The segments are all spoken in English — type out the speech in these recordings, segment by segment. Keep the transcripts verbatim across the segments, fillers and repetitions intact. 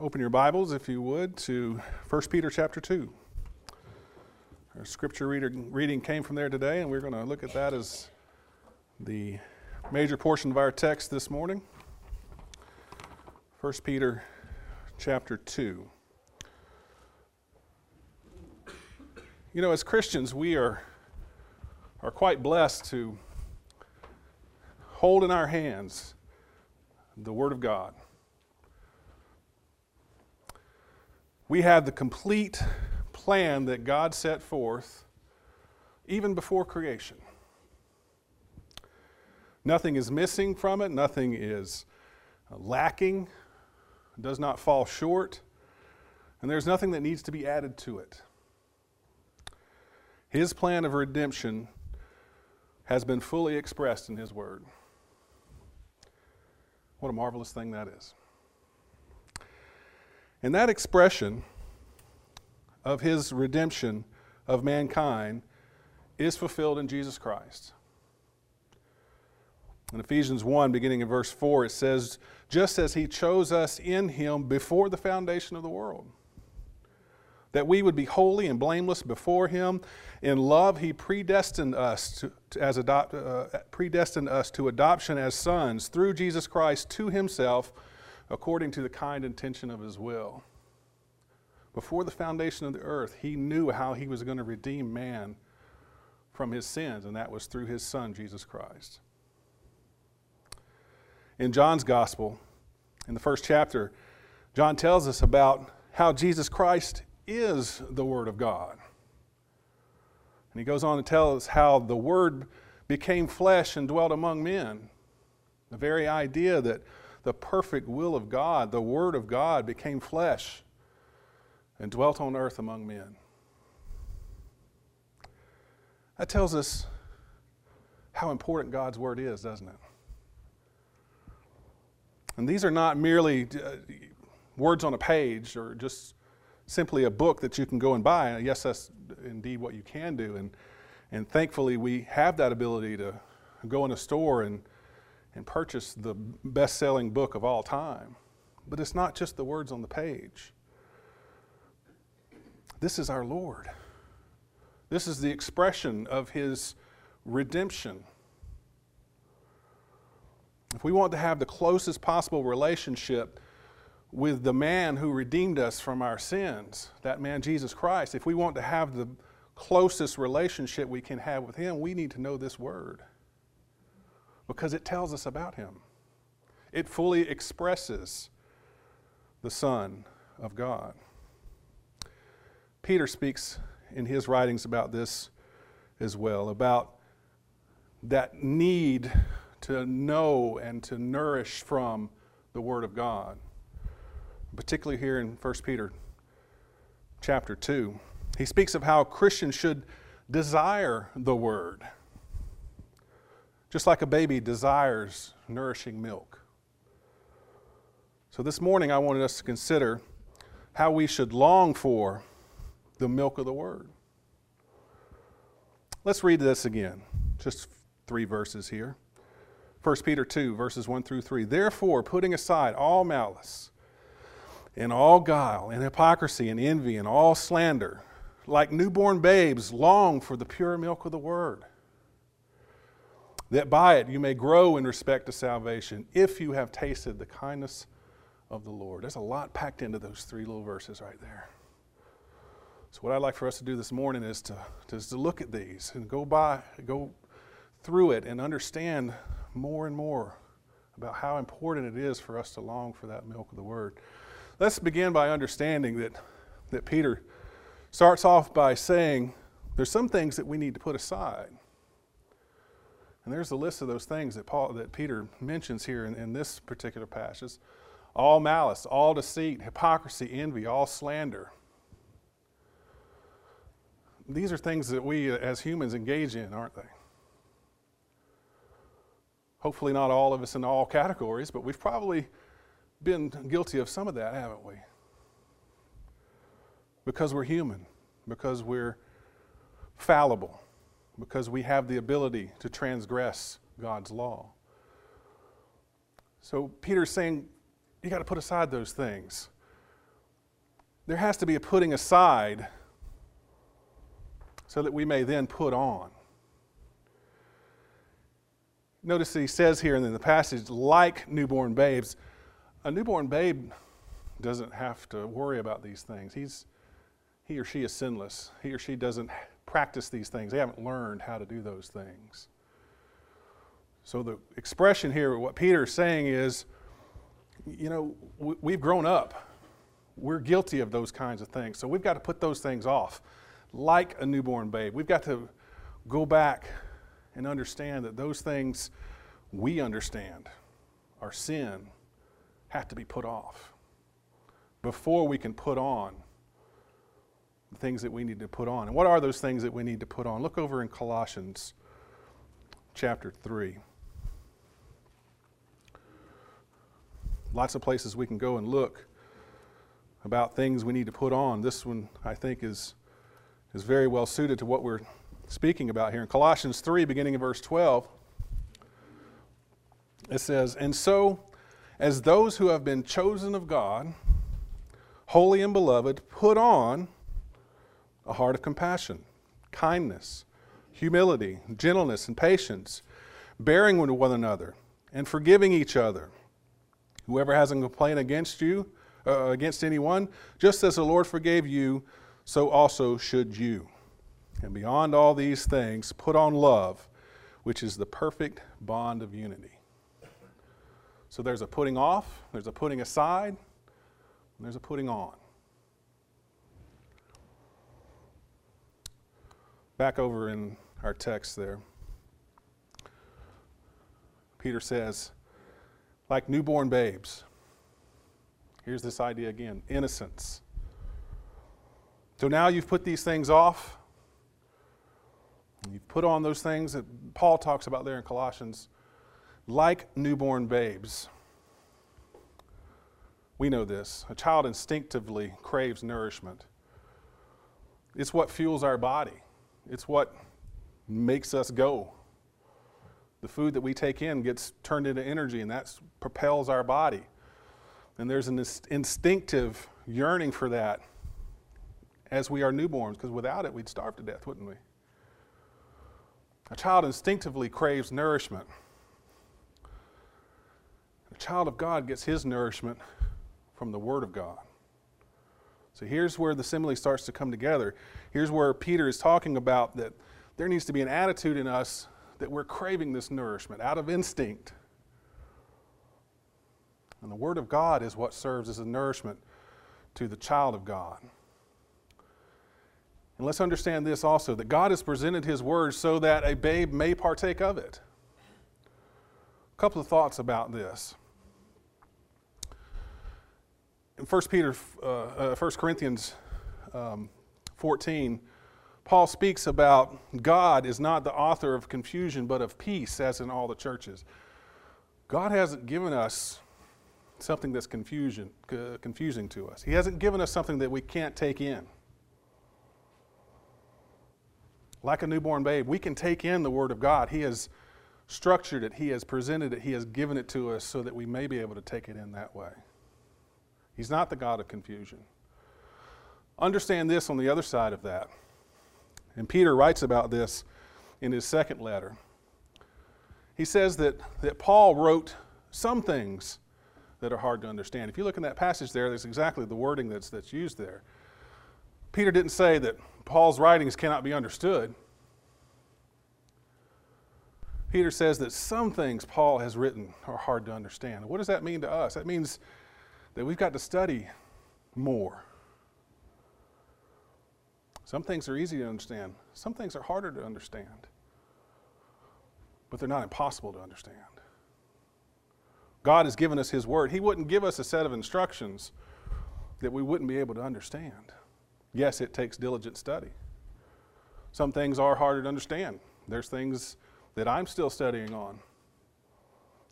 Open your Bibles, if you would, to First Peter chapter two. Our scripture reader, reading came from there today, and we're going to look at that as the major portion of our text this morning. First Peter chapter two. You know, as Christians, we are, are quite blessed to hold in our hands the Word of God. We have the complete plan that God set forth even before creation. Nothing is missing from it. Nothing is lacking. It does not fall short. And there's nothing that needs to be added to it. His plan of redemption has been fully expressed in His Word. What a marvelous thing that is. And that expression of His redemption of mankind is fulfilled in Jesus Christ. In Ephesians one, beginning in verse four, it says, "Just as He chose us in Him before the foundation of the world, that we would be holy and blameless before Him. In love He predestined us to, to, as adopt, uh, predestined us to adoption as sons through Jesus Christ to Himself, according to the kind intention of His will." Before the foundation of the earth, He knew how He was going to redeem man from his sins, and that was through His Son, Jesus Christ. In John's Gospel, in the first chapter, John tells us about how Jesus Christ is the Word of God. And he goes on to tell us how the Word became flesh and dwelt among men. The very idea that the perfect will of God, the Word of God, became flesh and dwelt on earth among men. That tells us how important God's Word is, doesn't it? And these are not merely words on a page or just simply a book that you can go and buy. Yes, that's indeed what you can do. And, and thankfully, we have that ability to go in a store and and purchase the best-selling book of all time. But it's not just the words on the page. This is our Lord. This is the expression of His redemption. If we want to have the closest possible relationship with the man who redeemed us from our sins, that man Jesus Christ, if we want to have the closest relationship we can have with Him, we need to know this Word, because it tells us about Him. It fully expresses the Son of God. Peter speaks in his writings about this as well, about that need to know and to nourish from the Word of God, particularly here in First Peter chapter two. He speaks of how Christians should desire the Word, just like a baby desires nourishing milk. So this morning I wanted us to consider how we should long for the milk of the Word. Let's read this again, just three verses here. First Peter two, verses one through three. "Therefore, putting aside all malice, and all guile, and hypocrisy, and envy, and all slander, like newborn babes, long for the pure milk of the Word, that by it you may grow in respect to salvation, if you have tasted the kindness of the Lord." There's a lot packed into those three little verses right there. So what I'd like for us to do this morning is to, is to look at these and go by, go through it and understand more and more about how important it is for us to long for that milk of the Word. Let's begin by understanding that, that Peter starts off by saying there's some things that we need to put aside. And there's a list of those things that Paul, that Peter mentions here in, in this particular passage. All malice, all deceit, hypocrisy, envy, all slander. These are things that we as humans engage in, aren't they? Hopefully not all of us in all categories, but we've probably been guilty of some of that, haven't we? Because we're human, because we're fallible, because we have the ability to transgress God's law. So Peter's saying, you got to put aside those things. there has to be a putting aside so that we may then put on. Notice he says here in the passage, like newborn babes. A newborn babe doesn't have to worry about these things. He's, he or she is sinless. He or she doesn't practice these things. They haven't learned how to do those things. So the expression here, what Peter's saying is, you know, we've grown up. We're guilty of those kinds of things. So we've got to put those things off like a newborn babe. We've got to go back and understand that those things we understand, our sin, have to be put off before we can put on the things that we need to put on. And what are those things that we need to put on? Look over in Colossians chapter three. Lots of places we can go and look about things we need to put on. This one, I think, is, is very well suited to what we're speaking about here. In Colossians three, beginning in verse twelve, it says, "And so, as those who have been chosen of God, holy and beloved, put on a heart of compassion, kindness, humility, gentleness, and patience, bearing with one another and forgiving each other. Whoever has a complaint against you, uh, against anyone, just as the Lord forgave you, so also should you. And beyond all these things, put on love, which is the perfect bond of unity." So there's a putting off, there's a putting aside, and there's a putting on. Back over in our text there, Peter says, like newborn babes. Here's this idea again, innocence. So now you've put these things off. You put on those things that Paul talks about there in Colossians, like newborn babes. We know this. A child instinctively craves nourishment. It's what fuels our body. It's what makes us go. The food that we take in gets turned into energy, and that propels our body. And there's an instinctive yearning for that as we are newborns, because without it, we'd starve to death, wouldn't we? A child instinctively craves nourishment. A child of God gets his nourishment from the Word of God. So here's where the simile starts to come together. Here's where Peter is talking about that there needs to be an attitude in us that we're craving this nourishment out of instinct. And the Word of God is what serves as a nourishment to the child of God. And let's understand this also, that God has presented His Word so that a babe may partake of it. A couple of thoughts about this. In First Peter, uh, First Corinthians um, fourteen, Paul speaks about God is not the author of confusion, but of peace, as in all the churches. God hasn't given us something that's confusion, uh, confusing to us. He hasn't given us something that we can't take in. Like a newborn babe, we can take in the Word of God. He has structured it. He has presented it. He has given it to us so that we may be able to take it in that way. He's not the God of confusion. Understand this on the other side of that. And Peter writes about this in his second letter. He says that, that Paul wrote some things that are hard to understand. If you look in that passage there, that's exactly the wording that's, that's used there. Peter didn't say that Paul's writings cannot be understood. Peter says that some things Paul has written are hard to understand. What does that mean to us? That means that we've got to study more. Some things are easy to understand. Some things are harder to understand. But they're not impossible to understand. God has given us His Word. He wouldn't give us a set of instructions that we wouldn't be able to understand. Yes, it takes diligent study. Some things are harder to understand. There's things that I'm still studying on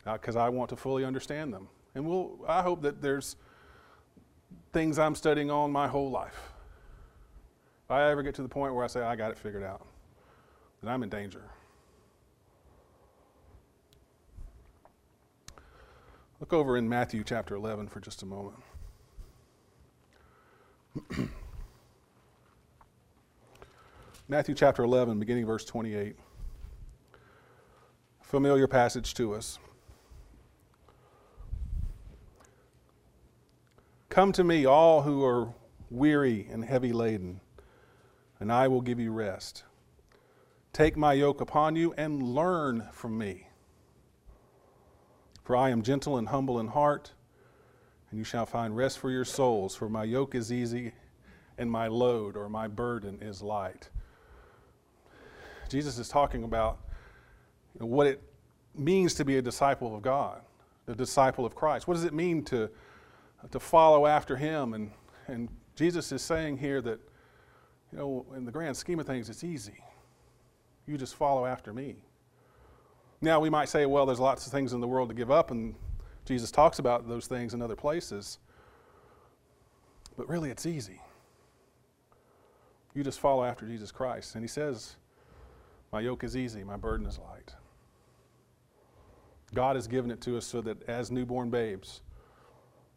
because I want to fully understand them. And we'll, I hope that there's things I'm studying on my whole life. If I ever get to the point where I say, I got it figured out, then I'm in danger. Look over in Matthew chapter eleven for just a moment. Matthew chapter eleven, beginning verse twenty-eight. Familiar passage to us. Come to me, all who are weary and heavy laden, and I will give you rest. Take my yoke upon you and learn from me. For I am gentle and humble in heart, and you shall find rest for your souls. For my yoke is easy and my load or my burden is light. Jesus is talking about what it means to be a disciple of God, a disciple of Christ. What does it mean to, to follow after him? And, and Jesus is saying here that, you know, in the grand scheme of things, it's easy. You just follow after me. Now, we might say, well, there's lots of things in the world to give up, and Jesus talks about those things in other places. But really, it's easy. You just follow after Jesus Christ. And he says, my yoke is easy, my burden is light. God has given it to us so that as newborn babes,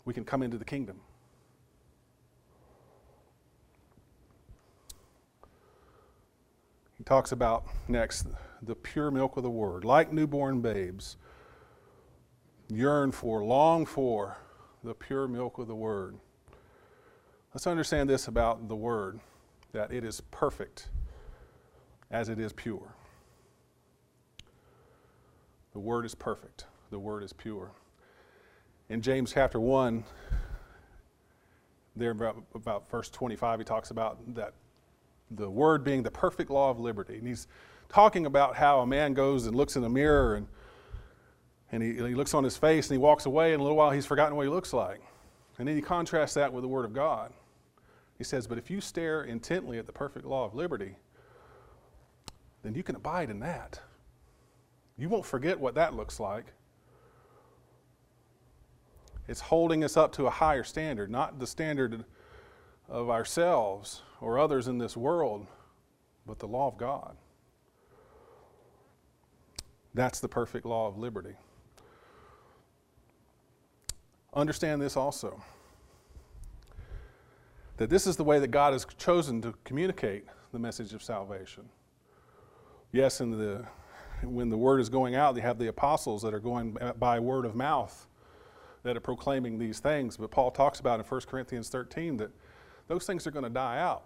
we can come into the kingdom. He talks about next the pure milk of the word. Like newborn babes, yearn for, long for the pure milk of the word. Let's understand this about the word, that it is perfect as it is pure. The word is perfect. The word is pure. In James chapter one, there about, about verse twenty-five, he talks about that the word being the perfect law of liberty. And he's talking about how a man goes and looks in a mirror and, and, he, and he looks on his face and he walks away, and in a little while he's forgotten what he looks like. And then he contrasts that with the word of God. He says, but if you stare intently at the perfect law of liberty, then you can abide in that. You won't forget what that looks like. It's holding us up to a higher standard, not the standard of ourselves or others in this world, but the law of God. That's the perfect law of liberty. Understand this also, that this is the way that God has chosen to communicate the message of salvation. Yes, in the, when the word is going out, they have the apostles that are going by word of mouth that are proclaiming these things. But Paul talks about in First Corinthians thirteen that those things are going to die out.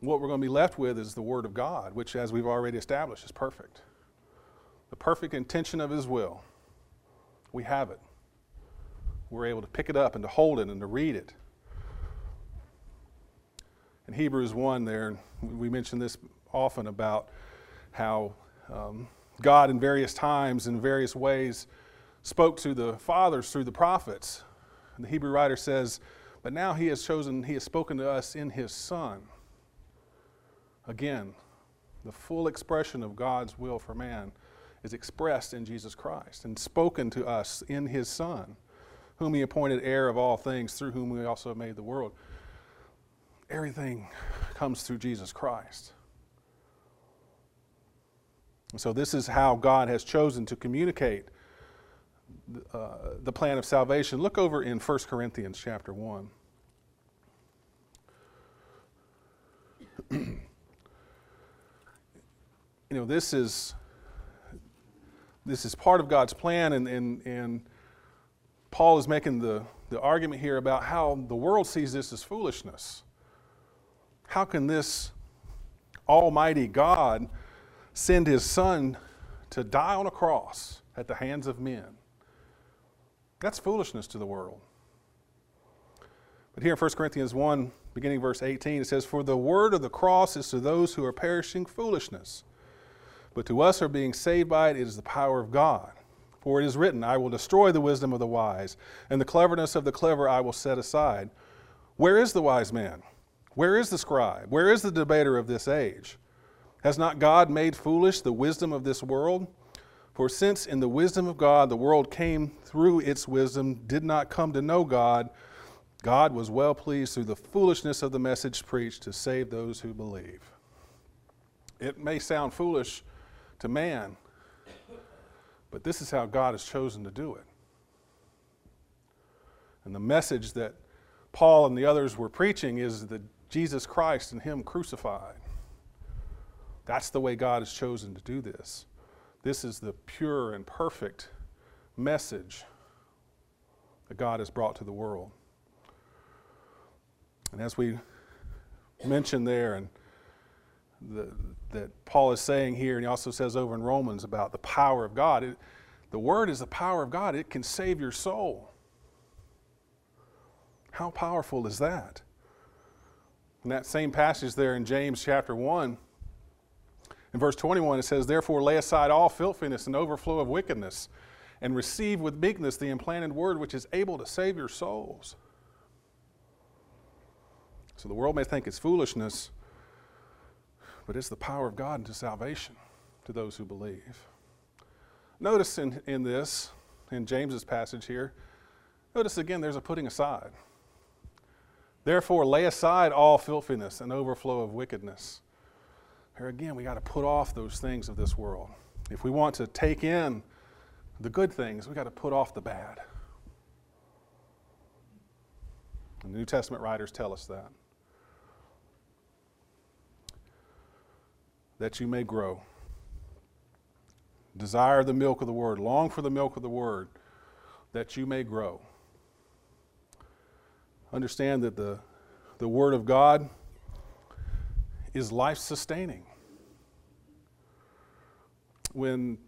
What we're going to be left with is the word of God, which, as we've already established, is perfect. The perfect intention of his will. We have it. We're able to pick it up and to hold it and to read it. In Hebrews one there, we mention this often about how um, God in various times, in various ways, spoke to the fathers through the prophets. And the Hebrew writer says, but now he has chosen, he has spoken to us in his Son. Again, the full expression of God's will for man is expressed in Jesus Christ and spoken to us in his Son, whom he appointed heir of all things, through whom we also made the world. Everything comes through Jesus Christ. And so this is how God has chosen to communicate uh, the plan of salvation. Look over in First Corinthians chapter one. You know, this is this is part of God's plan, and, and, and Paul is making the, the argument here about how the world sees this as foolishness. How can this almighty God send his Son to die on a cross at the hands of men? That's foolishness to the world. But here in First Corinthians one, beginning verse eighteen, it says, for the word of the cross is to those who are perishing foolishness, but to us who are being saved by it, it is the power of God. For it is written, I will destroy the wisdom of the wise, and the cleverness of the clever I will set aside. Where is the wise man? Where is the scribe? Where is the debater of this age? Has not God made foolish the wisdom of this world? For since in the wisdom of God the world came through its wisdom, did not come to know God, God was well pleased through the foolishness of the message preached to save those who believe. It may sound foolish to man, but this is how God has chosen to do it. And the message that Paul and the others were preaching is the Jesus Christ and Him crucified. That's the way God has chosen to do this. This is the pure and perfect message that God has brought to the world. And as we mentioned there, and the, that Paul is saying here, and he also says over in Romans about the power of God, it, the Word is the power of God. It can save your soul. How powerful is that? In that same passage there in James chapter one, in verse twenty-one, it says, "Therefore lay aside all filthiness and overflow of wickedness, and receive with meekness the implanted word which is able to save your souls." So the world may think it's foolishness, but it's the power of God unto salvation to those who believe. Notice in, in this, in James's passage here, notice again there's a putting aside. "Therefore lay aside all filthiness and overflow of wickedness." Here again, we got to put off those things of this world. If we want to take in the good things, we got to put off the bad. And the New Testament writers tell us that. "That you may grow. Desire the milk of the word. Long for the milk of the word, that you may grow." Understand that the, the word of God is life-sustaining. When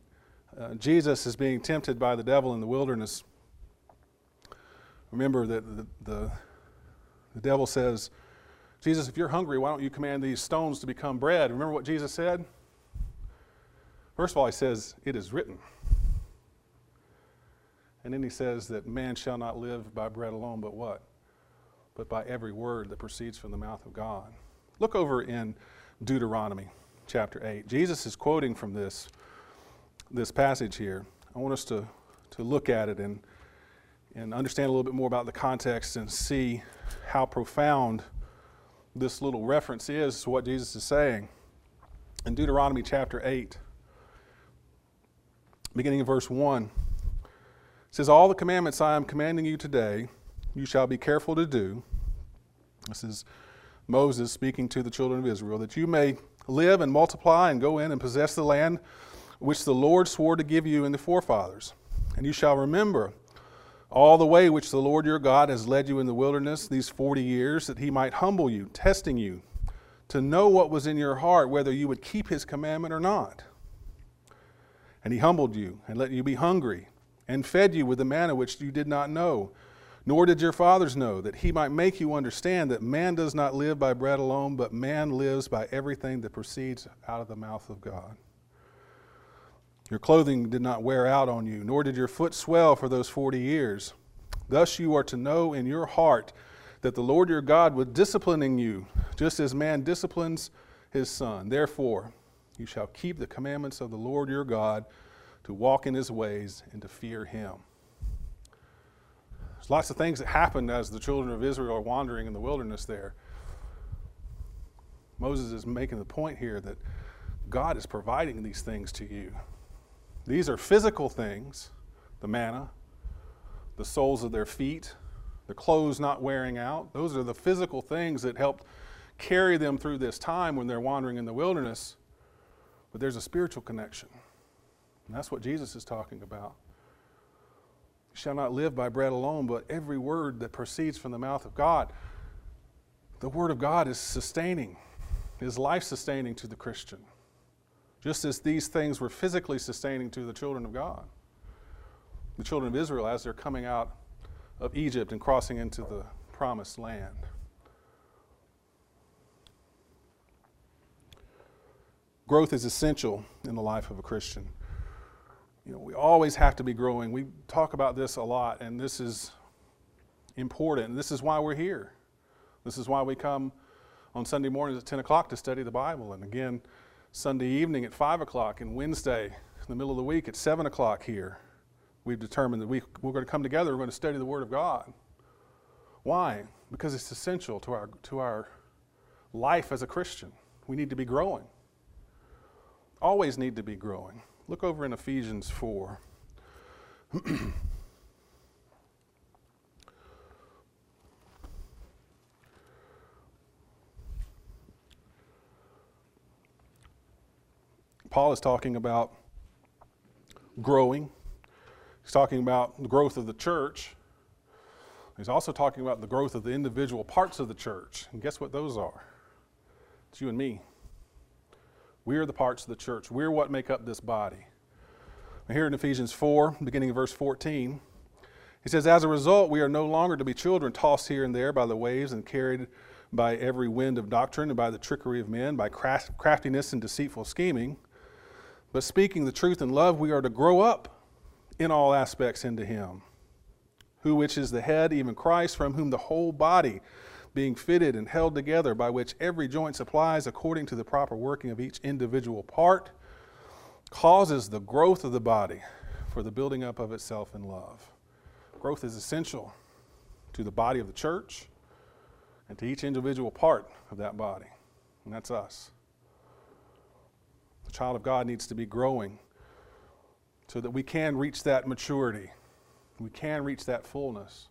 uh, Jesus is being tempted by the devil in the wilderness, remember that the, the, the devil says, "Jesus, if you're hungry, why don't you command these stones to become bread?" Remember what Jesus said? First of all, he says, "It is written." And then he says that man shall not live by bread alone, but what? But by every word that proceeds from the mouth of God. Look over in Deuteronomy chapter eight. Jesus is quoting from this, this passage here. I want us to, to look at it and, and understand a little bit more about the context and see how profound this little reference is to what Jesus is saying. In Deuteronomy chapter eight, beginning in verse one, it says, "All the commandments I am commanding you today, you shall be careful to do." This is Moses speaking to the children of Israel, "that you may live and multiply and go in and possess the land which the Lord swore to give you and the forefathers. And you shall remember all the way which the Lord your God has led you in the wilderness these forty years, that he might humble you, testing you, to know what was in your heart, whether you would keep his commandment or not. And he humbled you, and let you be hungry, and fed you with the manna which you did not know, nor did your fathers know, that he might make you understand that man does not live by bread alone, but man lives by everything that proceeds out of the mouth of God. Your clothing did not wear out on you, nor did your foot swell for those forty years. Thus you are to know in your heart that the Lord your God was disciplining you, just as man disciplines his son. Therefore, you shall keep the commandments of the Lord your God, to walk in his ways and to fear him." There's lots of things that happened as the children of Israel are wandering in the wilderness there. Moses is making the point here that God is providing these things to you. These are physical things, the manna, the soles of their feet, the clothes not wearing out. Those are the physical things that helped carry them through this time when they're wandering in the wilderness. But there's a spiritual connection. And that's what Jesus is talking about. "You shall not live by bread alone, but every word that proceeds from the mouth of God." The word of God is sustaining, is life-sustaining to the Christian, just as these things were physically sustaining to the children of God, the children of Israel, as they're coming out of Egypt and crossing into the promised land. Growth is essential in the life of a Christian. You know, we always have to be growing. We talk about this a lot, and this is important. This is why we're here. This is why we come on Sunday mornings at ten o'clock to study the Bible, and again, Sunday evening at five o'clock, and Wednesday in the middle of the week at seven o'clock here. We've determined that we, we're going to come together, we're going to study the Word of God. Why? Because it's essential to our, to our life as a Christian. We need to be growing. Always need to be growing. Look over in Ephesians four. Paul is talking about growing. He's talking about the growth of the church. He's also talking about the growth of the individual parts of the church. And guess what those are? It's you and me. We're the parts of the church. We're what make up this body. Here in Ephesians four, beginning of verse fourteen, he says, as a result, we are no longer to be children tossed here and there by the waves and carried by every wind of doctrine and by the trickery of men, by craftiness and deceitful scheming. But speaking the truth in love, we are to grow up in all aspects into him, who which is the head, even Christ, from whom the whole body, being fitted and held together, by which every joint supplies according to the proper working of each individual part, causes the growth of the body for the building up of itself in love. Growth is essential to the body of the church and to each individual part of that body, and that's us. The child of God needs to be growing so that we can reach that maturity, we can reach that fullness,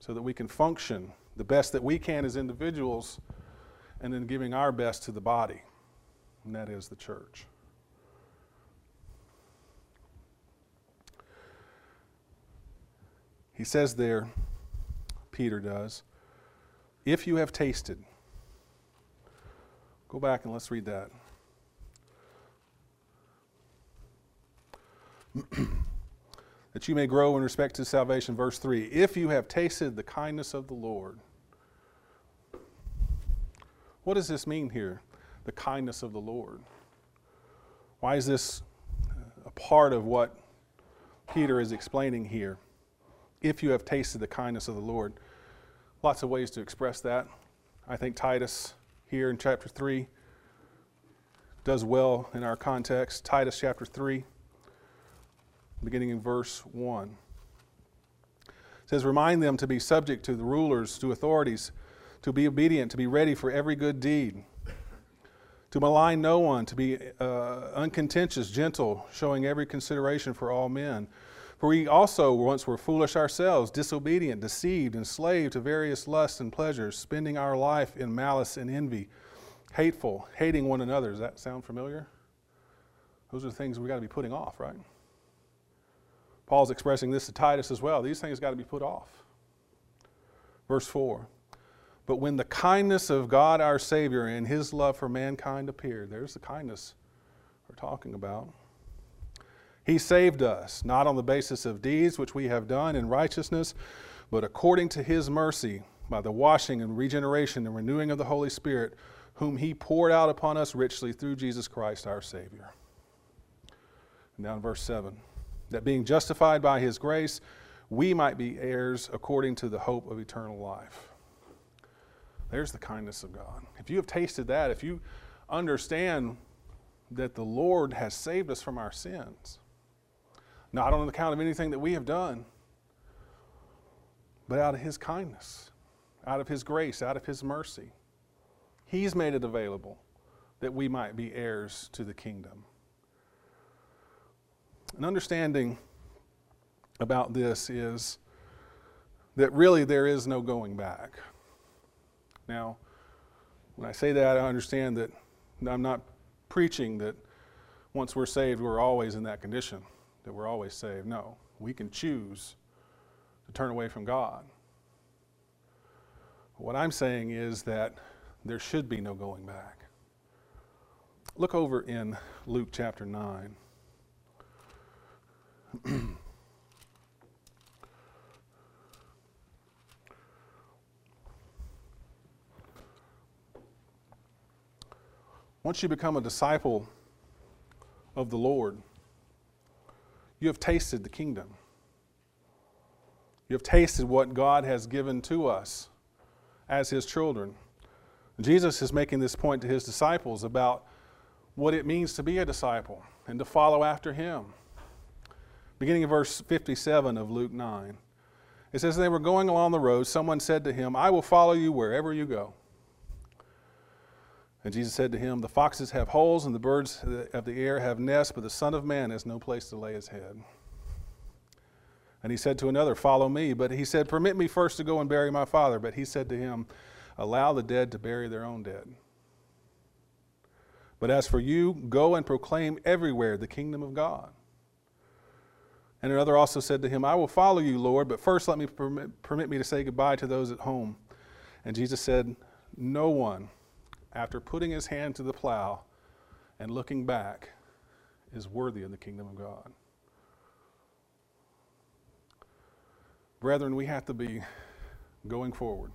so that we can function the best that we can as individuals, and then giving our best to the body, and that is the church. He says there, Peter does, if you have tasted. Go back and let's read that. That you may grow in respect to salvation, verse three. If you have tasted the kindness of the Lord. What does this mean here? The kindness of the Lord. Why is this a part of what Peter is explaining here? If you have tasted the kindness of the Lord. Lots of ways to express that. I think Titus here in chapter three does well in our context. Titus chapter three, beginning in verse one. It says, remind them to be subject to the rulers, to authorities, to be obedient, to be ready for every good deed, to malign no one, to be uh, uncontentious, gentle, showing every consideration for all men. For we also once were foolish ourselves, disobedient, deceived, enslaved to various lusts and pleasures, spending our life in malice and envy, hateful, hating one another. Does that sound familiar? Those are the things we've got to be putting off, right? Paul's expressing this to Titus as well. These things got to be put off. Verse four, but when the kindness of God our Savior and his love for mankind appeared, there's the kindness we're talking about. He saved us, not on the basis of deeds which we have done in righteousness, but according to his mercy, by the washing and regeneration and renewing of the Holy Spirit, whom he poured out upon us richly through Jesus Christ our Savior. And now in verse seven, that being justified by his grace, we might be heirs according to the hope of eternal life. There's the kindness of God. If you have tasted that, if you understand that the Lord has saved us from our sins, not on account of anything that we have done, but out of his kindness, out of his grace, out of his mercy. He's made it available that we might be heirs to the kingdom. An understanding about this is that really there is no going back. Now, when I say that, I understand that I'm not preaching that once we're saved, we're always in that condition, that we're always saved. No, we can choose to turn away from God. What I'm saying is that there should be no going back. Look over in Luke chapter nine. Once you become a disciple of the Lord, you have tasted the kingdom. You have tasted what God has given to us as his children. Jesus is making this point to his disciples about what it means to be a disciple and to follow after him. Beginning of verse fifty-seven of Luke nine, it says, they were going along the road, someone said to him, I will follow you wherever you go. And Jesus said to him, the foxes have holes and the birds of the air have nests, but the Son of Man has no place to lay his head. And he said to another, follow me. But he said, permit me first to go and bury my father. But he said to him, allow the dead to bury their own dead. But as for you, go and proclaim everywhere the kingdom of God. And another also said to him, I will follow you, Lord, but first let me permit, permit me to say goodbye to those at home. And Jesus said, no one, after putting his hand to the plow and looking back, is worthy of the kingdom of God. Brethren, we have to be going forward.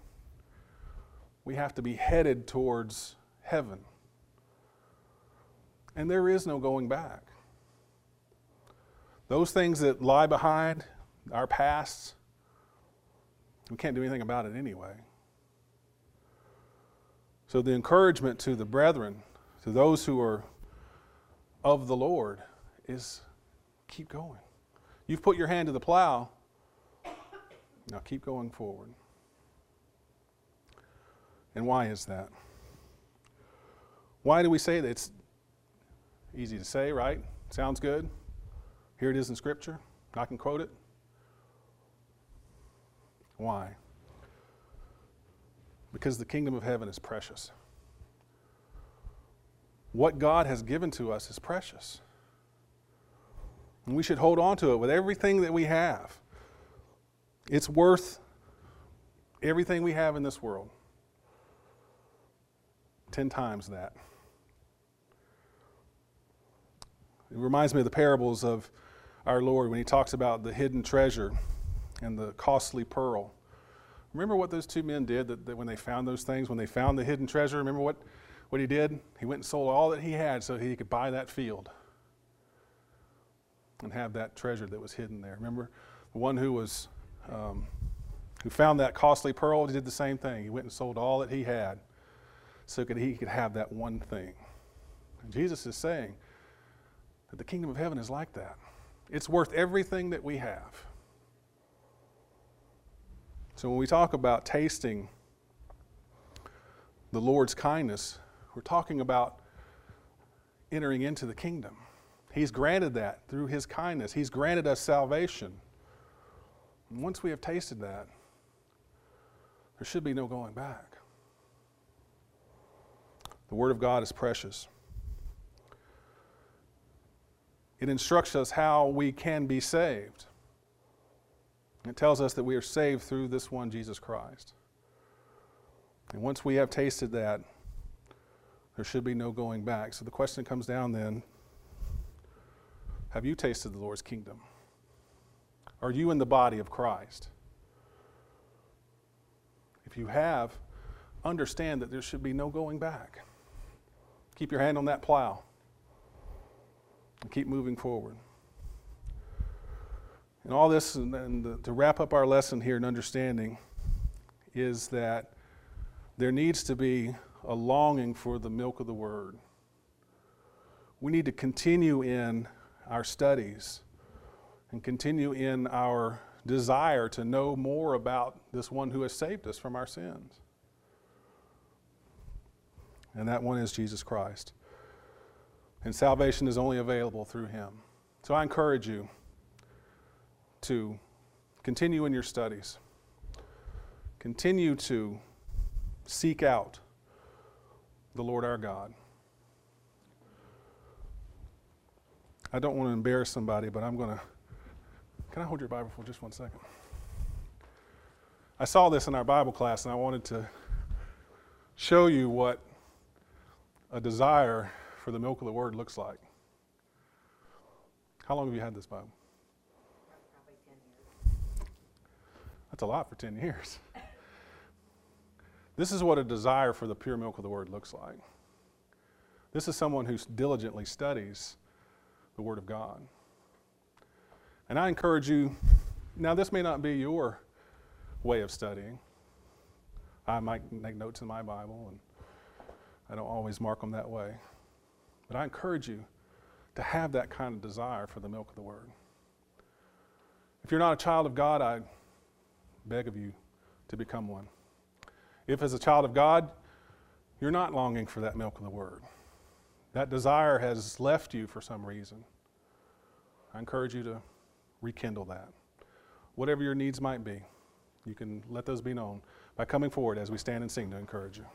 We have to be headed towards heaven. And there is no going back. Those things that lie behind, our pasts, we can't do anything about it anyway. So the encouragement to the brethren, to those who are of the Lord, is keep going. You've put your hand to the plow, now keep going forward. And why is that? Why do we say that? It's easy to say, right? Sounds good. Here it is in Scripture. I can quote it. Why? Because the kingdom of heaven is precious. What God has given to us is precious. And we should hold on to it with everything that we have. It's worth everything we have in this world. Ten times that. It reminds me of the parables of our Lord when he talks about the hidden treasure and the costly pearl. Remember what those two men did that, that when they found those things, when they found the hidden treasure, remember what, what he did? He went and sold all that he had so he could buy that field and have that treasure that was hidden there. Remember the one who was, um, who found that costly pearl, he did the same thing. He went and sold all that he had so could he could have that one thing. And Jesus is saying, that the kingdom of heaven is like that. It's worth everything that we have. So when we talk about tasting the Lord's kindness, we're talking about entering into the kingdom. He's granted that through his kindness. He's granted us salvation. And once we have tasted that, there should be no going back. The word of God is precious. It instructs us how we can be saved. It tells us that we are saved through this one, Jesus Christ. And once we have tasted that, there should be no going back. So the question comes down then, have you tasted the Lord's kingdom? Are you in the body of Christ? If you have, understand that there should be no going back. Keep your hand on that plow. And keep moving forward. And all this, and, and the, to wrap up our lesson here in understanding, is that there needs to be a longing for the milk of the Word. We need to continue in our studies and continue in our desire to know more about this one who has saved us from our sins. And that one is Jesus Christ. And salvation is only available through him. So I encourage you to continue in your studies. Continue to seek out the Lord our God. I don't want to embarrass somebody, but I'm going to... Can I hold your Bible for just one second? I saw this in our Bible class, and I wanted to show you what a desire for the milk of the Word looks like. How long have you had this Bible? Probably ten years. That's a lot for ten years. This is what a desire for the pure milk of the Word looks like. This is someone who diligently studies the Word of God. And I encourage you, now this may not be your way of studying. I might make notes in my Bible, and I don't always mark them that way. But I encourage you to have that kind of desire for the milk of the Word. If you're not a child of God, I beg of you to become one. If as a child of God, you're not longing for that milk of the Word, that desire has left you for some reason, I encourage you to rekindle that. Whatever your needs might be, you can let those be known by coming forward as we stand and sing to encourage you.